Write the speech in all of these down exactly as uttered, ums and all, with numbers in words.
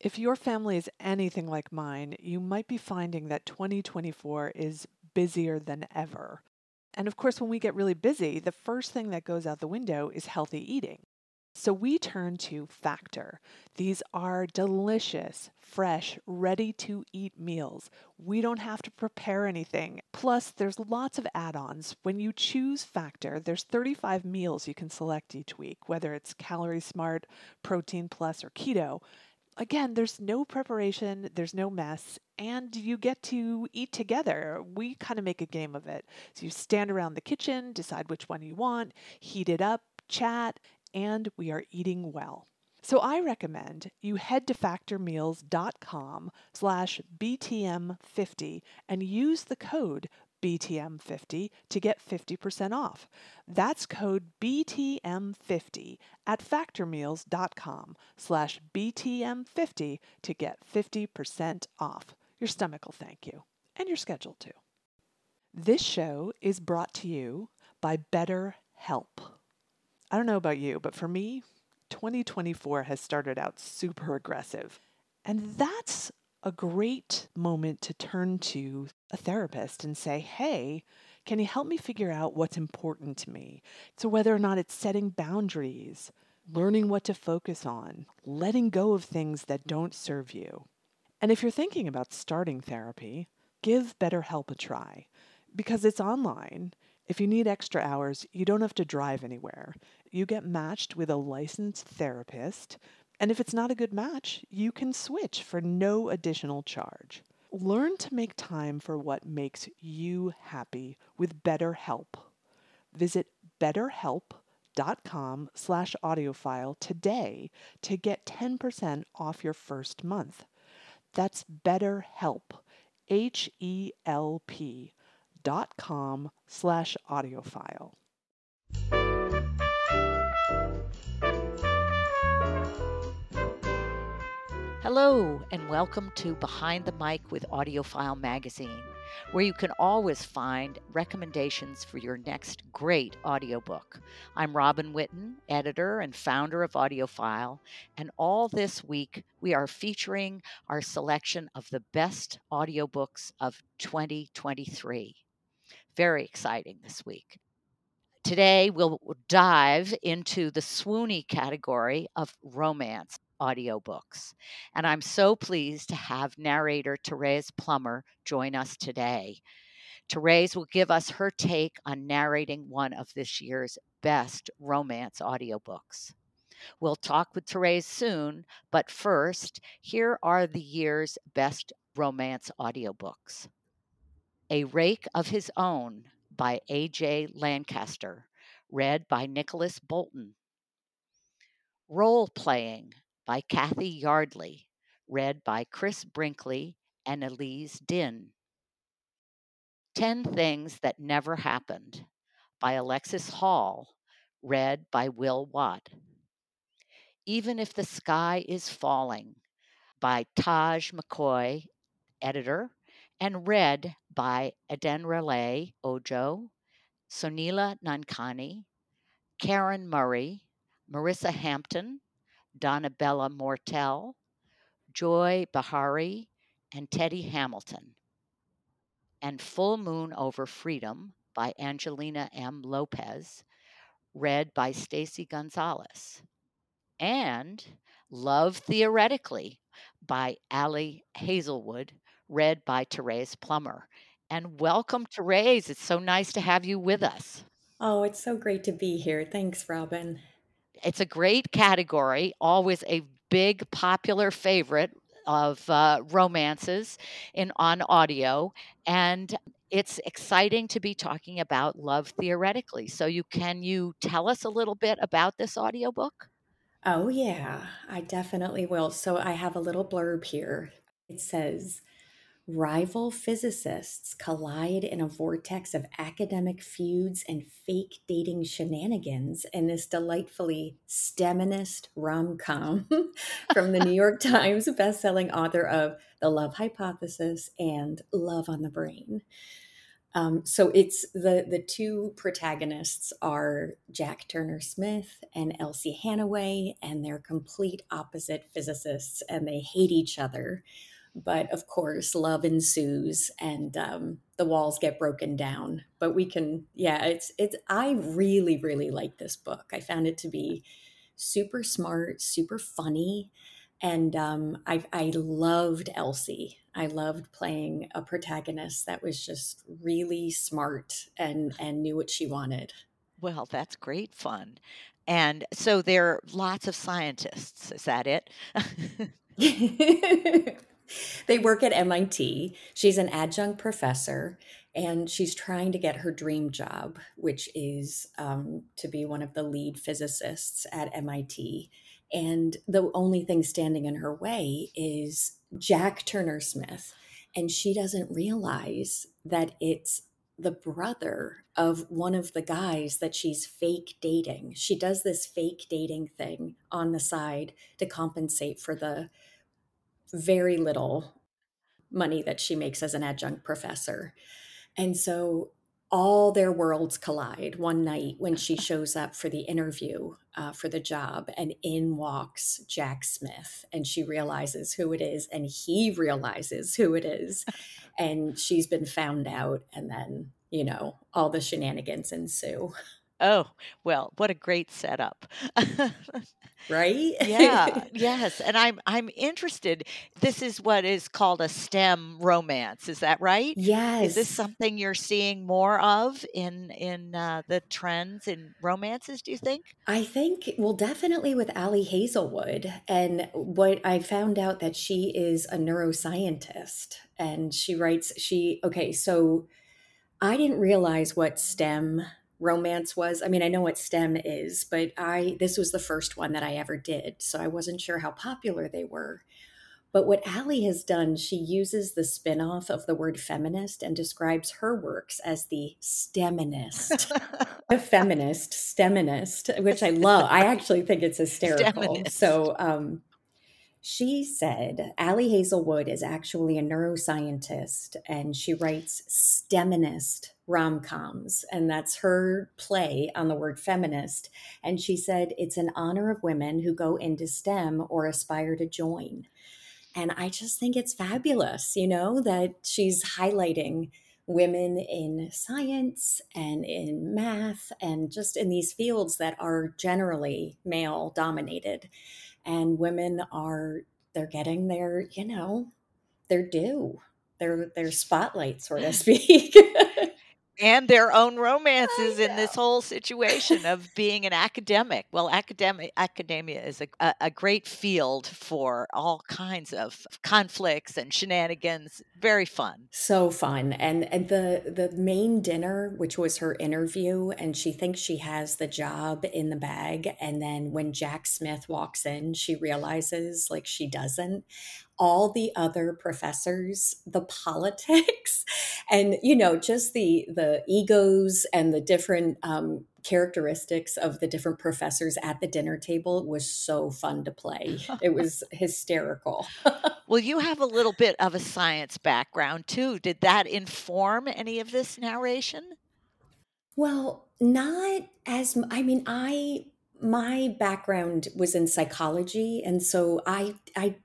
If your family is anything like mine, you might be finding that twenty twenty-four is busier than ever. And of course, when we get really busy, the first thing that goes out the window is healthy eating. So we turn to Factor. These are delicious, fresh, ready-to-eat meals. We don't have to prepare anything. Plus, there's lots of add-ons. When you choose Factor, there's thirty-five meals you can select each week, whether it's Calorie Smart, Protein Plus, or Keto. Again, there's no preparation, there's no mess, and you get to eat together. We kind of make a game of it. So you stand around the kitchen, decide which one you want, heat it up, chat, and we are eating well. So I recommend you head to factormeals.com slash B T M fifty and use the code B T M fifty to get fifty percent off. That's code B T M fifty at factormeals.com slash B T M fifty to get fifty percent off. Your stomach will thank you, and your schedule too. This show is brought to you by BetterHelp. I don't know about you, but for me, twenty twenty-four has started out super aggressive, and that's a great moment to turn to a therapist and say, hey, can you help me figure out what's important to me? So whether or not it's setting boundaries, learning what to focus on, letting go of things that don't serve you. And if you're thinking about starting therapy, give BetterHelp a try because it's online. If you need extra hours, you don't have to drive anywhere. You get matched with a licensed therapist. And if it's not a good match, you can switch for no additional charge. Learn to make time for what makes you happy with BetterHelp. Visit betterhelp.com slash audiophile today to get ten percent off your first month. That's BetterHelp, H E L P, dot com slash audiophile. Hello, and welcome to Behind the Mic with Audiophile Magazine, where you can always find recommendations for your next great audiobook. I'm Robin Whitten, editor and founder of Audiophile, and all this week we are featuring our selection of the best audiobooks of twenty twenty-three. Very exciting this week. Today we'll dive into the swoony category of romance audiobooks. And I'm so pleased to have narrator Therese Plummer join us today. Therese will give us her take on narrating one of this year's best romance audiobooks. We'll talk with Therese soon, but first, here are the year's best romance audiobooks. A Rake of His Own by A J Lancaster, read by Nicholas Boulton. Role Playing by Cathy Yardley, read by Chris Brinkley and Elise Dinh. Ten Things That Never Happened by Alexis Hall, read by Will Watt. Even If the Sky is Falling by Taj McCoy, editor, and read by Adenrele Ojo, Soneela Nankani, Karen Murray, Marissa Hampton, Donnabella Mortel, Joy Beharie, and Teddy Hamilton. And Full Moon Over Freedom by Angelina M. Lopez, read by Stacy Gonzalez. And Love Theoretically by Ali Hazelwood, read by Therese Plummer. And welcome, Therese. It's so nice to have you with us. Oh, it's so great to be here. Thanks, Robin. It's a great category, always a big popular favorite of uh, romances in on audio. And it's exciting to be talking about Love Theoretically. So you can you tell us a little bit about this audiobook? Oh, yeah, I definitely will. So I have a little blurb here. It says, rival physicists collide in a vortex of academic feuds and fake dating shenanigans in this delightfully STEMinist rom-com from the New York Times bestselling author of The Love Hypothesis and Love on the Brain. Um, so it's the the two protagonists are Jack Turner Smith and Elsie Hannaway, and they're complete opposite physicists, and they hate each other. But of course, love ensues, and um, the walls get broken down. But we can, yeah, it's it's. I really, really like this book. I found it to be super smart, super funny. And um, I, I loved Elsie. I loved playing a protagonist that was just really smart and, and knew what she wanted. Well, that's great fun. And so there are lots of scientists. Is that it? They work at M I T. She's an adjunct professor, and she's trying to get her dream job, which is um, to be one of the lead physicists at M I T. And the only thing standing in her way is Jack Turner Smith. And she doesn't realize that it's the brother of one of the guys that she's fake dating. She does this fake dating thing on the side to compensate for the very little money that she makes as an adjunct professor. And so all their worlds collide one night when she shows up for the interview uh, for the job, and in walks Jack Smith, and she realizes who it is, and he realizes who it is, and she's been found out, and then, you know, all the shenanigans ensue. Oh, well, what a great setup. Right? Yeah. Yes. And I'm I'm interested. This is what is called a STEM romance. Is that right? Yes. Is this something you're seeing more of in in uh, the trends in romances, do you think? I think, well, definitely with Ali Hazelwood. And what I found out that she is a neuroscientist, and she writes, she, okay, so I didn't realize what STEM romance was. I mean, I know what STEM is, but I this was the first one that I ever did, so I wasn't sure how popular they were. But what Ali has done, she uses the spin-off of the word feminist and describes her works as the STEMinist. A feminist, STEMinist, which I love. I actually think it's hysterical. STEMinist. So um, she said, Ali Hazelwood is actually a neuroscientist, and she writes STEMinist rom-coms, and that's her play on the word feminist. And she said it's in honor of women who go into STEM or aspire to join. And I just think it's fabulous, you know, that she's highlighting women in science and in math and just in these fields that are generally male dominated. And women are, they're getting their, you know, their due, their, their spotlight, so to speak. And their own romances in this whole situation of being an academic. Well, academic, academia is a, a great field for all kinds of conflicts and shenanigans. Very fun. So fun. And and the, the main dinner, which was her interview, and she thinks she has the job in the bag. And then when Jack Smith walks in, she realizes like she doesn't. All the other professors, the politics, and, you know, just the the egos and the different um, characteristics of the different professors at the dinner table was so fun to play. It was hysterical. Well, you have a little bit of a science background, too. Did that inform any of this narration? Well, not as, I mean, I, my background was in psychology, and so I, I,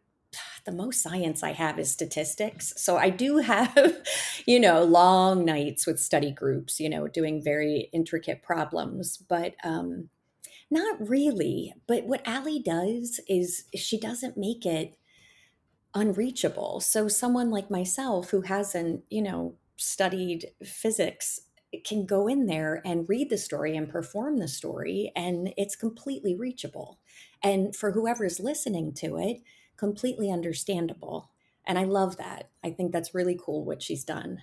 the most science I have is statistics. So I do have, you know, long nights with study groups, you know, doing very intricate problems, but um, not really. But what Ali does is she doesn't make it unreachable. So someone like myself who hasn't, you know, studied physics can go in there and read the story and perform the story, and it's completely reachable. And for whoever's listening to it, completely understandable. And I love that. I think that's really cool what she's done.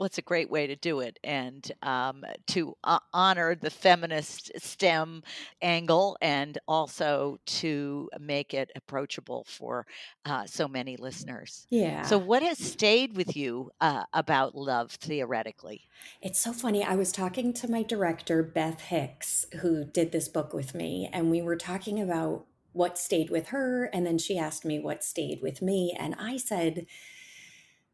Well, it's a great way to do it, and um, to uh, honor the feminist STEM angle, and also to make it approachable for uh, so many listeners. Yeah. So what has stayed with you uh, about Love Theoretically? It's so funny. I was talking to my director, Beth Hicks, who did this book with me, and we were talking about what stayed with her. And then she asked me what stayed with me. And I said,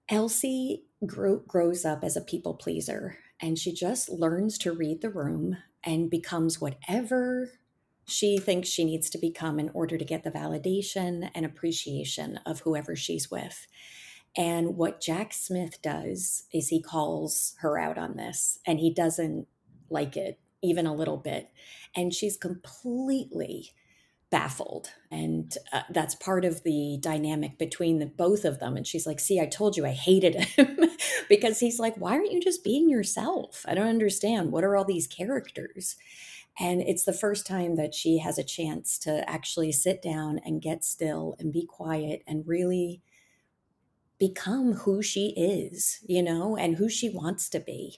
Elsie grow, grows up as a people pleaser, and she just learns to read the room and becomes whatever she thinks she needs to become in order to get the validation and appreciation of whoever she's with. And what Jack Smith does is he calls her out on this, and he doesn't like it even a little bit. And she's completely baffled. And uh, that's part of the dynamic between the both of them. And she's like, see, I told you I hated him because he's like, why aren't you just being yourself? I don't understand. What are all these characters? And it's the first time that she has a chance to actually sit down and get still and be quiet and really become who she is, you know, and who she wants to be.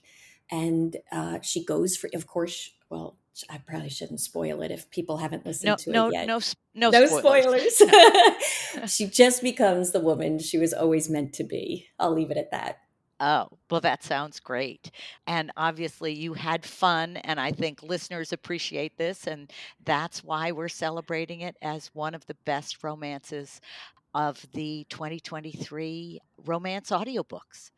And uh, she goes for, of course, well, I probably shouldn't spoil it if people haven't listened no, to no, it yet. No, no, no spoilers. spoilers. No. She just becomes the woman she was always meant to be. I'll leave it at that. Oh, well, that sounds great. And obviously you had fun, and I think listeners appreciate this, and that's why we're celebrating it as one of the best romances of the twenty twenty-three romance audiobooks.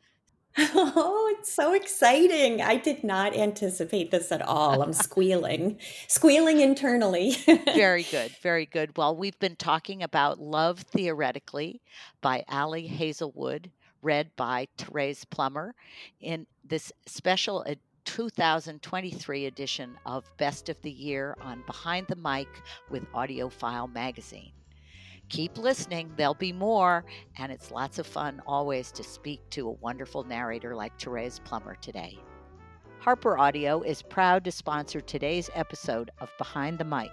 Oh, it's so exciting. I did not anticipate this at all. I'm squealing, squealing internally. Very good. Very good. Well, we've been talking about Love Theoretically by Ali Hazelwood, read by Therese Plummer in this special twenty twenty-three edition of Best of the Year on Behind the Mic with AudioFile magazine. Keep listening. There'll be more. And it's lots of fun always to speak to a wonderful narrator like Therese Plummer today. Harper Audio is proud to sponsor today's episode of Behind the Mic.